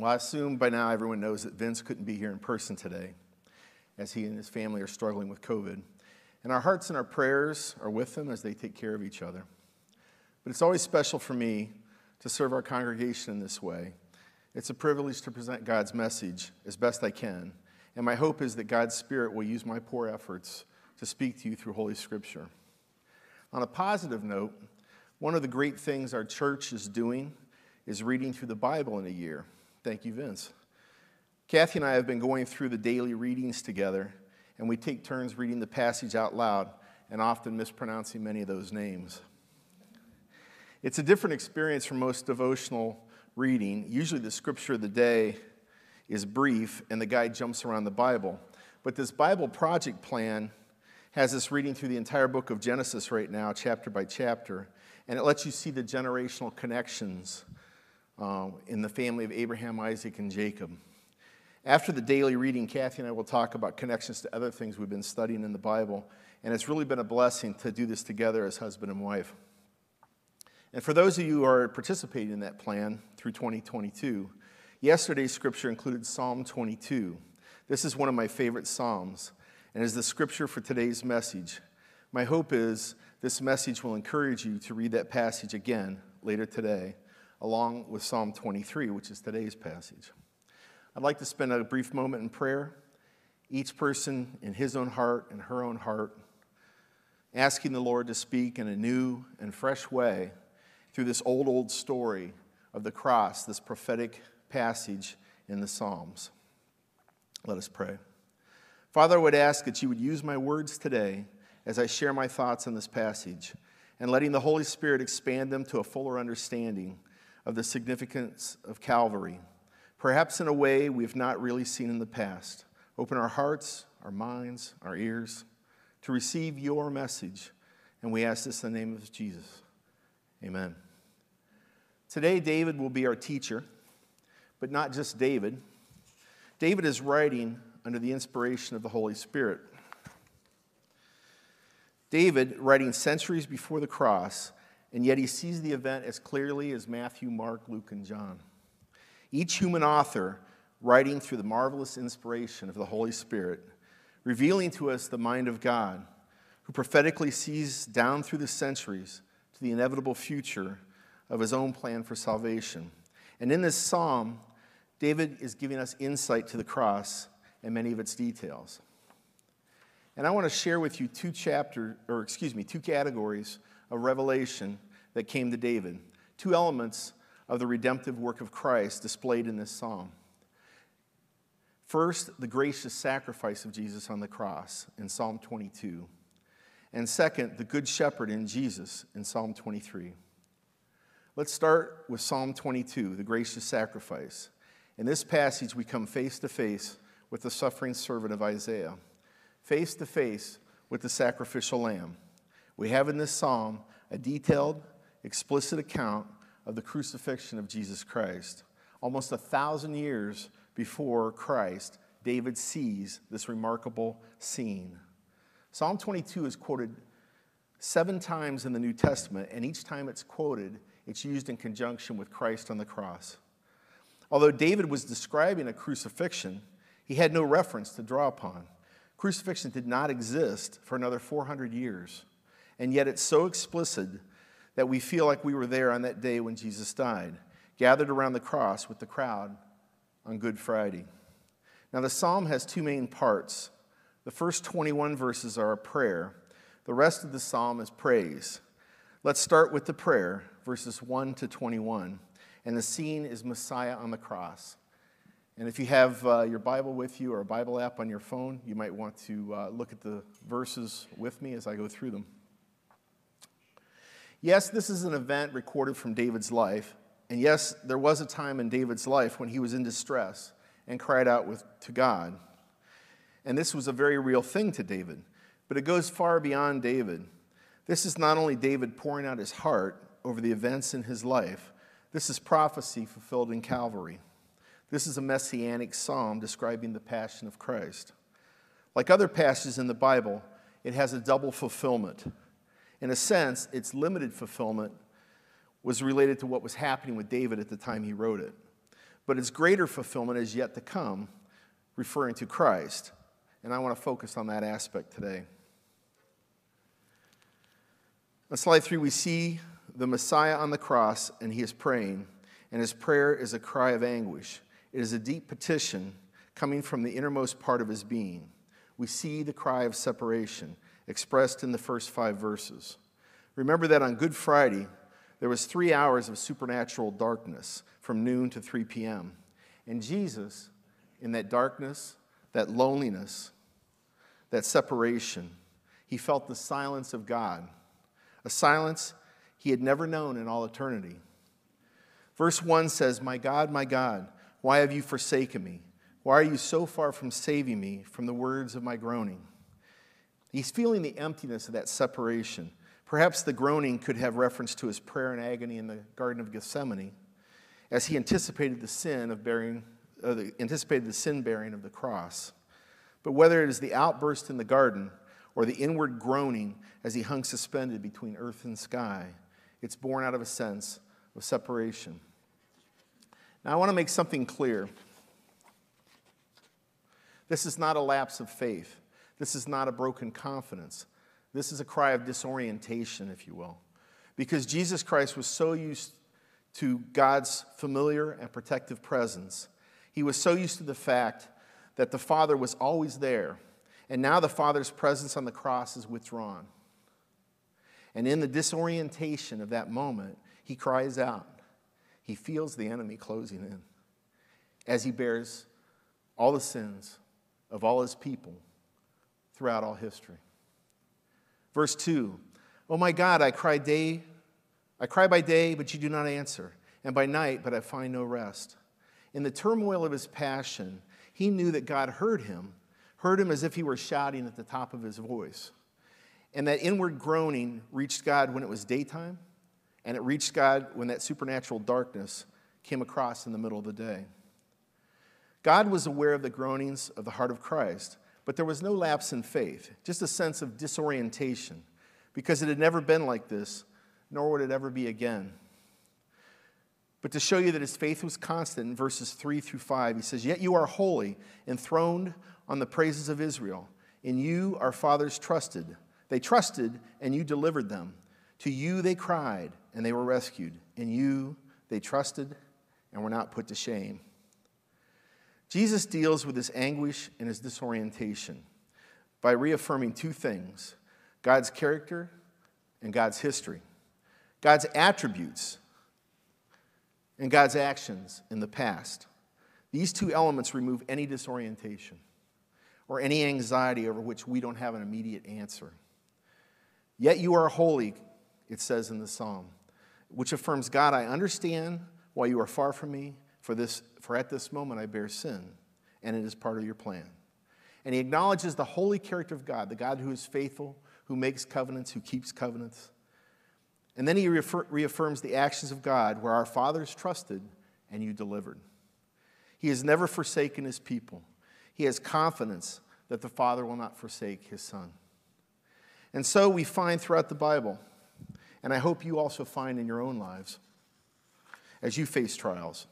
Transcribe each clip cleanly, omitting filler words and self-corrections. Well, I assume by now everyone knows that Vince couldn't be here in person today, as he and his family are struggling with COVID. And our hearts and our prayers are with them as they take care of each other. But it's always special for me to serve our congregation in this way. It's a privilege to present God's message as best I can. And my hope is that God's Spirit will use my poor efforts to speak to you through Holy Scripture. On a positive note, one of the great things our church is doing is reading through the Bible in a year. Thank you, Vince. Kathy and I have been going through the daily readings together, and we take turns reading the passage out loud and often mispronouncing many of those names. It's a different experience from most devotional reading. Usually the scripture of the day is brief and the guy jumps around the Bible. But this Bible project plan has us reading through the entire book of Genesis right now, chapter by chapter, and it lets you see the generational connections in the family of Abraham, Isaac, and Jacob. After the daily reading, Kathy and I will talk about connections to other things we've been studying in the Bible, and it's really been a blessing to do this together as husband and wife. And for those of you who are participating in that plan through 2022, yesterday's scripture included Psalm 22. This is one of my favorite psalms, and is the scripture for today's message. My hope is this message will encourage you to read that passage again later today, along with Psalm 23, which is today's passage. I'd like to spend a brief moment in prayer, each person in his own heart and her own heart, asking the Lord to speak in a new and fresh way through this old story of the cross, this prophetic passage in the Psalms. Let us pray. Father, I would ask that you would use my words today as I share my thoughts on this passage, and letting the Holy Spirit expand them to a fuller understanding of the significance of Calvary, perhaps in a way we've not really seen in the past. Open our hearts, our minds, our ears to receive your message. And we ask this in the name of Jesus. Amen. Today, David will be our teacher, but not just David. David is writing under the inspiration of the Holy Spirit. David, writing centuries before the cross, and yet he sees the event as clearly as Matthew, Mark, Luke, and John. Each human author writing through the marvelous inspiration of the Holy Spirit, revealing to us the mind of God, who prophetically sees down through the centuries to the inevitable future of his own plan for salvation. And in this psalm, David is giving us insight to the cross and many of its details. And I want to share with you two categories of revelation that came to David, two elements of the redemptive work of Christ displayed in this psalm. First, the gracious sacrifice of Jesus on the cross in Psalm 22. And second, the good shepherd in Jesus in Psalm 23. Let's start with Psalm 22, the gracious sacrifice. In this passage, we come face to face with the suffering servant of Isaiah, face to face with the sacrificial lamb. We have in this psalm a detailed, explicit account of the crucifixion of Jesus Christ. Almost 1,000 years before Christ, David sees this remarkable scene. Psalm 22 is quoted 7 times in the New Testament, and each time it's quoted, it's used in conjunction with Christ on the cross. Although David was describing a crucifixion, he had no reference to draw upon. Crucifixion did not exist for another 400 years, and yet it's so explicit that we feel like we were there on that day when Jesus died, gathered around the cross with the crowd on Good Friday. Now, the psalm has two main parts. The first 21 verses are a prayer. The rest of the psalm is praise. Let's start with the prayer, verses 1 to 21. And the scene is Messiah on the cross. And if you have your Bible with you or a Bible app on your phone, you might want to look at the verses with me as I go through them. Yes, this is an event recorded from David's life, and yes, there was a time in David's life when he was in distress and cried out to God, and this was a very real thing to David, but it goes far beyond David. This is not only David pouring out his heart over the events in his life, this is prophecy fulfilled in Calvary. This is a messianic psalm describing the passion of Christ. Like other passages in the Bible, it has a double fulfillment. In a sense, its limited fulfillment was related to what was happening with David at the time he wrote it. but its greater fulfillment is yet to come, referring to Christ. And I want to focus on that aspect today. On slide 3, we see the Messiah on the cross, and he is praying. And his prayer is a cry of anguish. It is a deep petition coming from the innermost part of his being. We see the cry of separation expressed in the first 5 verses. Remember that on Good Friday, there was 3 hours of supernatural darkness from noon to 3 p.m. And Jesus, in that darkness, that loneliness, that separation, he felt the silence of God, a silence he had never known in all eternity. Verse 1 says, my God, why have you forsaken me? Why are you so far from saving me from the words of my groaning? He's feeling the emptiness of that separation. Perhaps the groaning could have reference to his prayer and agony in the Garden of Gethsemane as he anticipated the sin-bearing of the cross. But whether it is the outburst in the garden or the inward groaning as he hung suspended between earth and sky, it's born out of a sense of separation. Now, I want to make something clear. This is not a lapse of faith. This is not a broken confidence. This is a cry of disorientation, if you will, because Jesus Christ was so used to God's familiar and protective presence. He was so used to the fact that the Father was always there, and now the Father's presence on the cross is withdrawn. And in the disorientation of that moment, he cries out. He feels the enemy closing in as he bears all the sins of all his people throughout all history. Verse 2, oh my God, I cry by day, but you do not answer, and by night, but I find no rest. In the turmoil of his passion, he knew that God heard him as if he were shouting at the top of his voice. And that inward groaning reached God when it was daytime, and it reached God when that supernatural darkness came across in the middle of the day. God was aware of the groanings of the heart of Christ, but there was no lapse in faith, just a sense of disorientation, because it had never been like this, nor would it ever be again. But to show you that his faith was constant, in verses 3 through 5, he says, yet you are holy, enthroned on the praises of Israel. In you our fathers trusted. They trusted, and you delivered them. To you they cried, and they were rescued. In you they trusted, and were not put to shame. Jesus deals with his anguish and his disorientation by reaffirming 2 things: God's character and God's history, God's attributes, and God's actions in the past. These 2 elements remove any disorientation or any anxiety over which we don't have an immediate answer. Yet you are holy, it says in the psalm, which affirms, God, I understand why you are far from me, for at this moment I bear sin, and it is part of your plan. And he acknowledges the holy character of God, the God who is faithful, who makes covenants, who keeps covenants. And then he reaffirms the actions of God, where our fathers trusted and you delivered. He has never forsaken his people. He has confidence that the Father will not forsake his Son. And so we find throughout the Bible, and I hope you also find in your own lives as you face trials,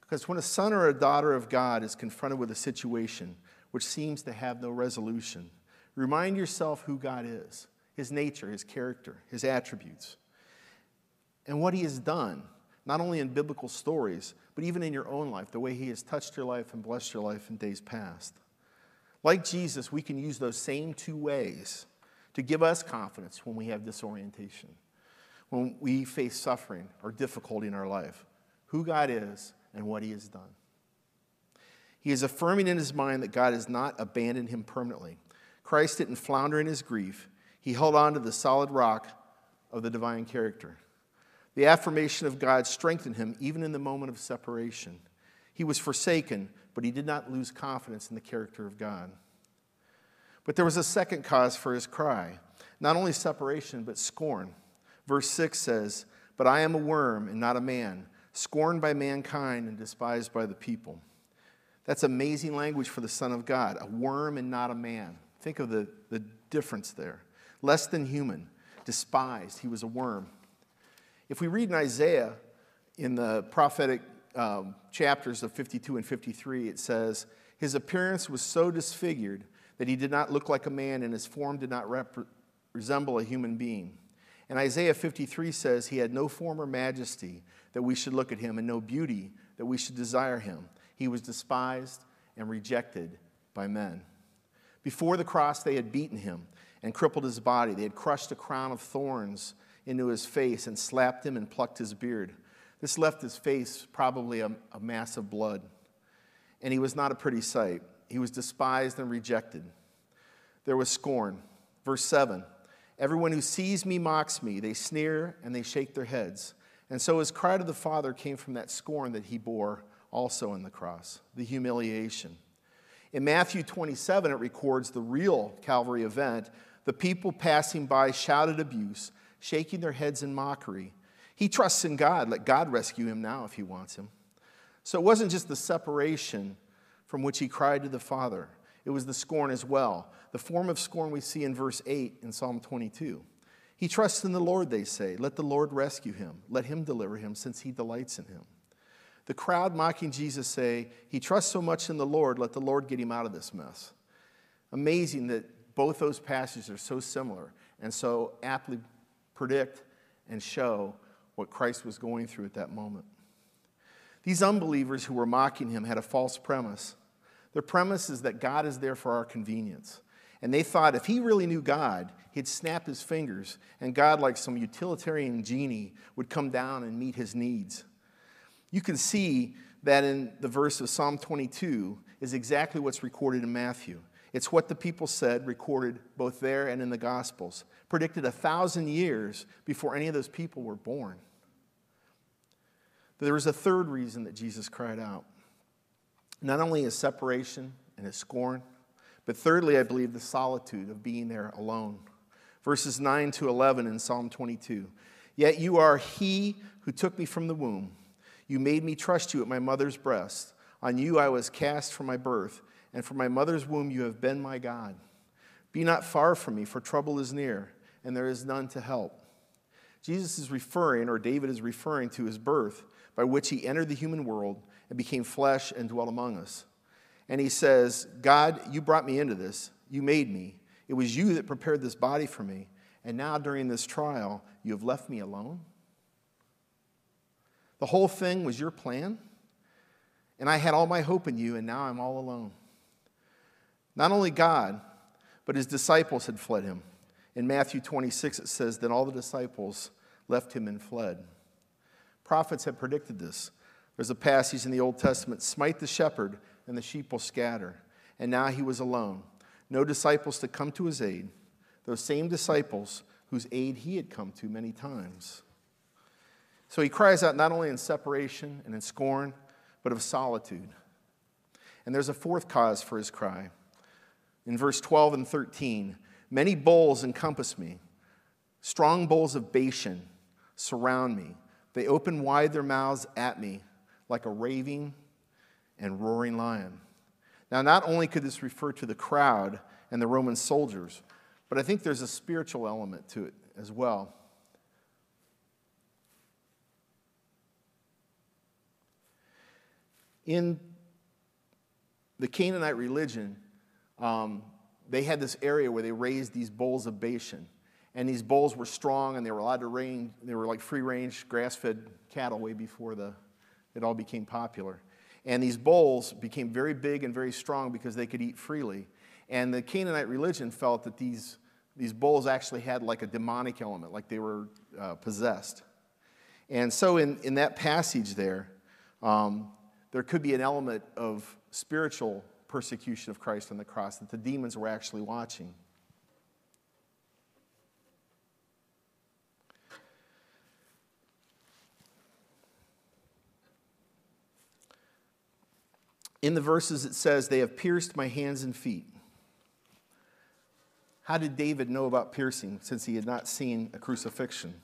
because when a son or a daughter of God is confronted with a situation which seems to have no resolution, remind yourself who God is, his nature, his character, his attributes, and what he has done, not only in biblical stories, but even in your own life, the way he has touched your life and blessed your life in days past. Like Jesus, we can use those same 2 ways to give us confidence when we have disorientation, when we face suffering or difficulty in our life, who God is and what he has done. He is affirming in his mind that God has not abandoned him permanently. Christ didn't flounder in his grief. He held on to the solid rock of the divine character. The affirmation of God strengthened him even in the moment of separation. He was forsaken, but he did not lose confidence in the character of God. But there was a second cause for his cry, not only separation, but scorn. Verse 6 says, but I am a worm and not a man, scorned by mankind and despised by the people. That's amazing language for the Son of God, a worm and not a man. Think of the difference there. Less than human, despised, he was a worm. If we read in Isaiah, in the prophetic chapters of 52 and 53, it says, his appearance was so disfigured that he did not look like a man, and his form did not resemble a human being. And Isaiah 53 says, he had no form or majesty that we should look at him, and no beauty that we should desire him. He was despised and rejected by men. Before the cross, they had beaten him and crippled his body. They had crushed a crown of thorns into his face and slapped him and plucked his beard. This left his face probably a mass of blood. And he was not a pretty sight. He was despised and rejected. There was scorn. Verse 7, everyone who sees me mocks me. They sneer and they shake their heads. And so his cry to the Father came from that scorn that he bore also in the cross, the humiliation. In Matthew 27, it records the real Calvary event. The people passing by shouted abuse, shaking their heads in mockery. He trusts in God. Let God rescue him now if he wants him. So it wasn't just the separation from which he cried to the Father. It was the scorn as well. The form of scorn we see in verse 8 in Psalm 22. He trusts in the Lord, they say. Let the Lord rescue him. Let him deliver him, since he delights in him. The crowd mocking Jesus say, he trusts so much in the Lord, let the Lord get him out of this mess. Amazing that both those passages are so similar and so aptly predict and show what Christ was going through at that moment. These unbelievers who were mocking him had a false premise. Their premise is that God is there for our convenience. And they thought if he really knew God, he'd snap his fingers, and God, like some utilitarian genie, would come down and meet his needs. You can see that in the verse of Psalm 22 is exactly what's recorded in Matthew. It's what the people said, recorded both there and in the Gospels, predicted 1,000 years before any of those people were born. There was a third reason that Jesus cried out. Not only his separation and his scorn, but thirdly, I believe, the solitude of being there alone. Verses 9 to 11 in Psalm 22. Yet you are he who took me from the womb. You made me trust you at my mother's breast. On you I was cast from my birth, and from my mother's womb you have been my God. Be not far from me, for trouble is near, and there is none to help. Jesus is referring, or David is referring to his birth, by which he entered the human world and became flesh and dwelt among us. And he says, God, you brought me into this. You made me. It was you that prepared this body for me. And now during this trial, you have left me alone? The whole thing was your plan. And I had all my hope in you, and now I'm all alone. Not only God, but his disciples had fled him. In Matthew 26, it says, then all the disciples left him and fled. Prophets had predicted this. There's a passage in the Old Testament, smite the shepherd, and the sheep will scatter. And now he was alone. No disciples to come to his aid. Those same disciples whose aid he had come to many times. So he cries out not only in separation and in scorn, but of solitude. And there's a fourth cause for his cry. In verse 12 and 13, many bulls encompass me. Strong bulls of Bashan surround me. They open wide their mouths at me like a raving and roaring lion. Now, not only could this refer to the crowd and the Roman soldiers, but I think there's a spiritual element to it as well. In the Canaanite religion, they had this area where they raised these bulls of Bashan. And these bulls were strong, and they were allowed to range. They were like free-range, grass-fed cattle way before it all became popular. And these bulls became very big and very strong because they could eat freely. And the Canaanite religion felt that these bulls actually had like a demonic element, like they were possessed. And so in that passage there, there could be an element of spiritual persecution of Christ on the cross, that the demons were actually watching. In the verses it says, they have pierced my hands and feet. How did David know about piercing, since he had not seen a crucifixion?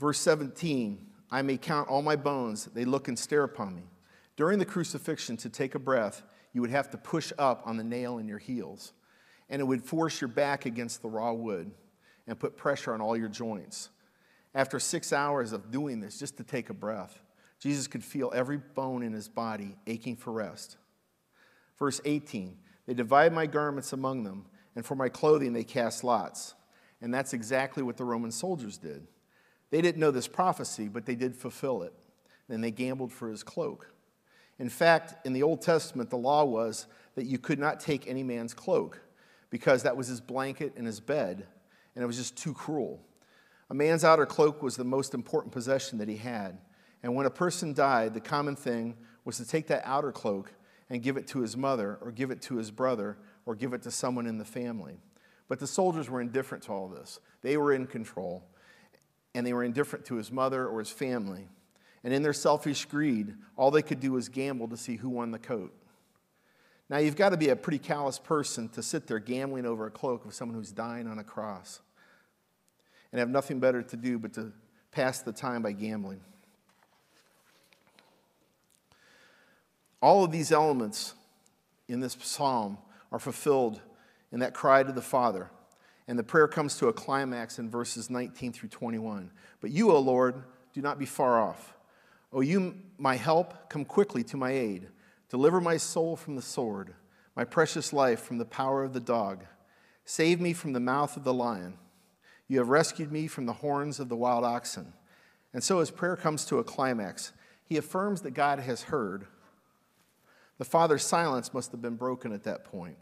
Verse 17, I may count all my bones, they look and stare upon me. During the crucifixion, to take a breath, you would have to push up on the nail in your heels, and it would force your back against the raw wood and put pressure on all your joints. After 6 hours of doing this, just to take a breath, Jesus could feel every bone in his body aching for rest. Verse 18, they divide my garments among them, and for my clothing they cast lots. And that's exactly what the Roman soldiers did. They didn't know this prophecy, but they did fulfill it. Then they gambled for his cloak. In fact, in the Old Testament, the law was that you could not take any man's cloak because that was his blanket and his bed, and it was just too cruel. A man's outer cloak was the most important possession that he had. And when a person died, the common thing was to take that outer cloak and give it to his mother or give it to his brother or give it to someone in the family. But the soldiers were indifferent to all this. They were in control, and they were indifferent to his mother or his family. And in their selfish greed, all they could do was gamble to see who won the coat. Now, you've got to be a pretty callous person to sit there gambling over a cloak of someone who's dying on a cross and have nothing better to do but to pass the time by gambling. All of these elements in this psalm are fulfilled in that cry to the Father. And the prayer comes to a climax in verses 19 through 21. But you, O Lord, do not be far off. O you, my help, come quickly to my aid. Deliver my soul from the sword, my precious life from the power of the dog. Save me from the mouth of the lion. You have rescued me from the horns of the wild oxen. And so his prayer comes to a climax. He affirms that God has heard. The Father's silence must have been broken at that point.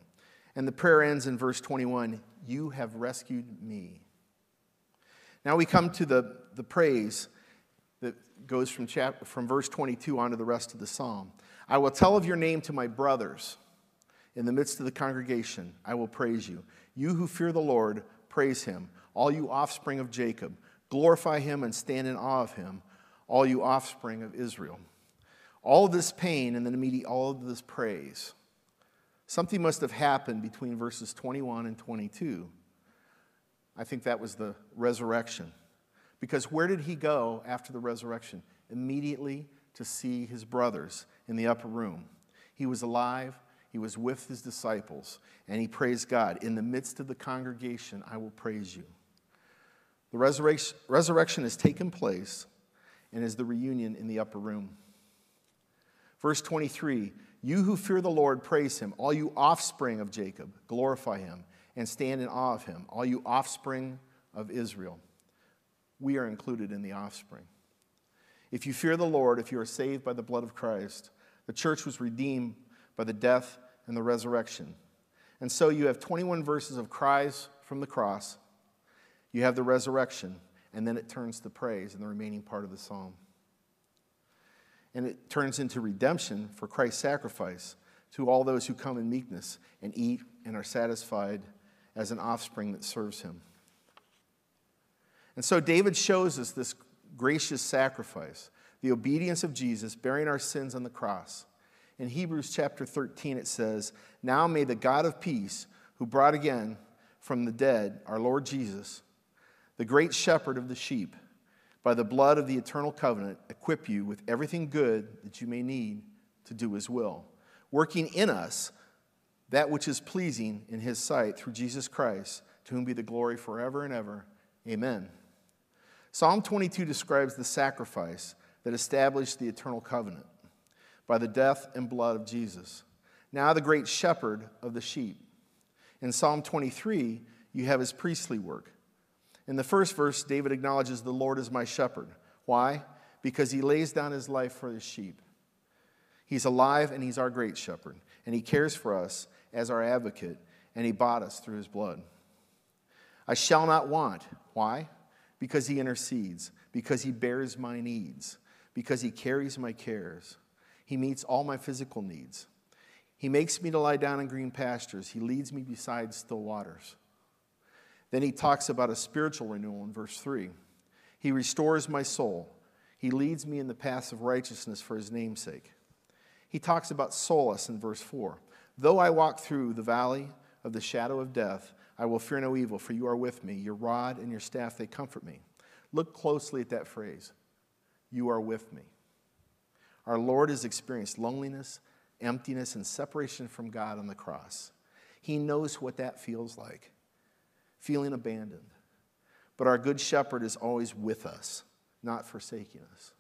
And the prayer ends in verse 21, you have rescued me. Now we come to the praise that goes from verse 22 on to the rest of the psalm. I will tell of your name to my brothers. In the midst of the congregation, I will praise you. You who fear the Lord, praise him. All you offspring of Jacob, glorify him and stand in awe of him. All you offspring of Israel. All of this pain and then immediately all of this praise. Something must have happened between verses 21 and 22. I think that was the resurrection. Because where did he go after the resurrection? Immediately to see his brothers in the upper room. He was alive. He was with his disciples. And he praised God. In the midst of the congregation, I will praise you. The resurrection has taken place and is the reunion in the upper room. Verse 23, you who fear the Lord, praise him. All you offspring of Jacob, glorify him and stand in awe of him. All you offspring of Israel. We are included in the offspring. If you fear the Lord, if you are saved by the blood of Christ, the church was redeemed by the death and the resurrection. And so you have 21 verses of cries from the cross. You have the resurrection, and then it turns to praise in the remaining part of the psalm. And it turns into redemption for Christ's sacrifice to all those who come in meekness and eat and are satisfied as an offspring that serves him. And so David shows us this gracious sacrifice, the obedience of Jesus, bearing our sins on the cross. In Hebrews chapter 13 it says, now may the God of peace, who brought again from the dead our Lord Jesus, the great shepherd of the sheep, by the blood of the eternal covenant, equip you with everything good that you may need to do his will, working in us that which is pleasing in his sight through Jesus Christ, to whom be the glory forever and ever. Amen. Psalm 22 describes the sacrifice that established the eternal covenant by the death and blood of Jesus, now the great shepherd of the sheep. In Psalm 23, you have his priestly work. In the first verse, David acknowledges the Lord is my shepherd. Why? Because he lays down his life for his sheep. He's alive and he's our great shepherd, and he cares for us as our advocate, and he bought us through his blood. I shall not want. Why? Because he intercedes, because he bears my needs, because he carries my cares. He meets all my physical needs. He makes me to lie down in green pastures. He leads me beside still waters. Then he talks about a spiritual renewal in verse 3. He restores my soul. He leads me in the paths of righteousness for his name's sake. He talks about solace in verse 4. Though I walk through the valley of the shadow of death, I will fear no evil, for you are with me. Your rod and your staff, they comfort me. Look closely at that phrase. You are with me. Our Lord has experienced loneliness, emptiness, and separation from God on the cross. He knows what that feels like, feeling abandoned. But our good shepherd is always with us, not forsaking us.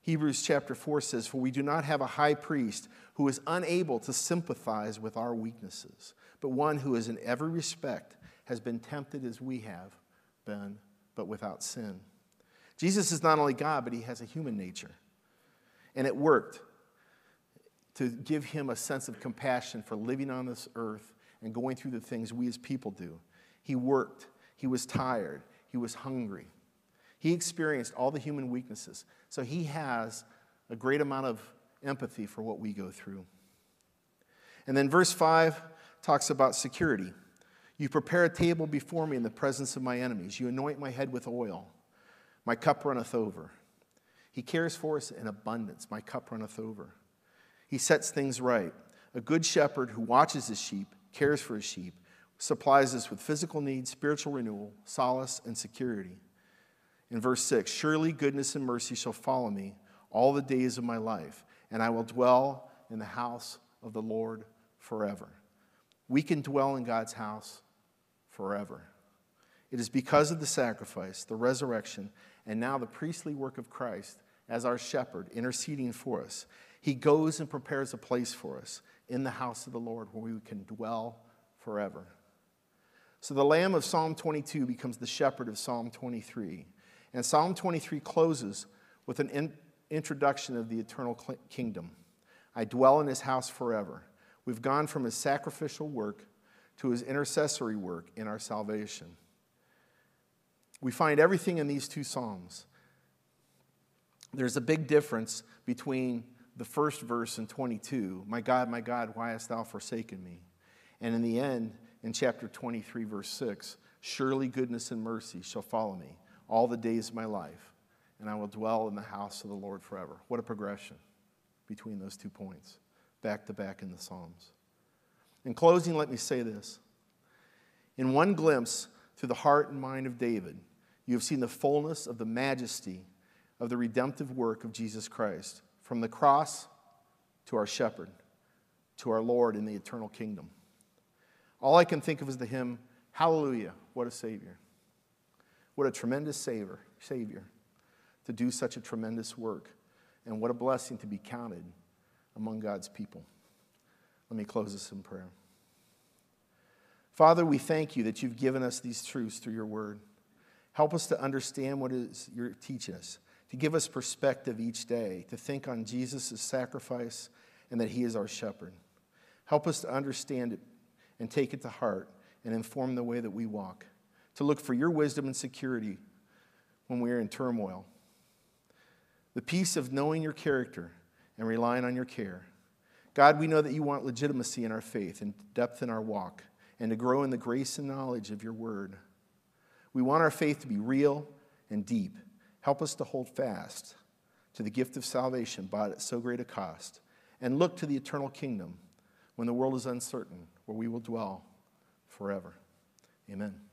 Hebrews chapter 4 says, "For we do not have a high priest who is unable to sympathize with our weaknesses, but one who is in every respect has been tempted as we have been, but without sin." Jesus is not only God, but he has a human nature. And it worked to give him a sense of compassion for living on this earth and going through the things we as people do. He worked. He was tired. He was hungry. He experienced all the human weaknesses. So he has a great amount of empathy for what we go through. And then verse 5 talks about security. "You prepare a table before me in the presence of my enemies. You anoint my head with oil. My cup runneth over." He cares for us in abundance. My cup runneth over. He sets things right. A good shepherd who watches his sheep, cares for his sheep, supplies us with physical needs, spiritual renewal, solace, and security. In verse 6, "Surely goodness and mercy shall follow me all the days of my life, and I will dwell in the house of the Lord forever." We can dwell in God's house forever. It is because of the sacrifice, the resurrection, and now the priestly work of Christ as our shepherd interceding for us. He goes and prepares a place for us in the house of the Lord where we can dwell forever. So the Lamb of Psalm 22 becomes the shepherd of Psalm 23. And Psalm 23 closes with an introduction of the eternal kingdom. I dwell in his house forever. We've gone from his sacrificial work to his intercessory work in our salvation. We find everything in these two psalms. There's a big difference between the first verse in 22, my God, why hast thou forsaken me?" And in the end, in chapter 23, verse 6, "Surely goodness and mercy shall follow me all the days of my life, and I will dwell in the house of the Lord forever." What a progression between those two points, back to back in the Psalms. In closing, let me say this. In one glimpse through the heart and mind of David, you have seen the fullness of the majesty of the redemptive work of Jesus Christ, from the cross to our shepherd, to our Lord in the eternal kingdom. All I can think of is the hymn, "Hallelujah, what a Savior." What a tremendous Savior to do such a tremendous work. And what a blessing to be counted among God's people. Let me close this in prayer. Father, we thank you that you've given us these truths through your word. Help us to understand what it is you're teaching us, to give us perspective each day, to think on Jesus' sacrifice and that he is our shepherd. Help us to understand it and take it to heart and inform the way that we walk, to look for your wisdom and security when we are in turmoil, the peace of knowing your character and relying on your care. God, we know that you want legitimacy in our faith and depth in our walk and to grow in the grace and knowledge of your word. We want our faith to be real and deep. Help us to hold fast to the gift of salvation bought at so great a cost and look to the eternal kingdom when the world is uncertain, where we will dwell forever. Amen.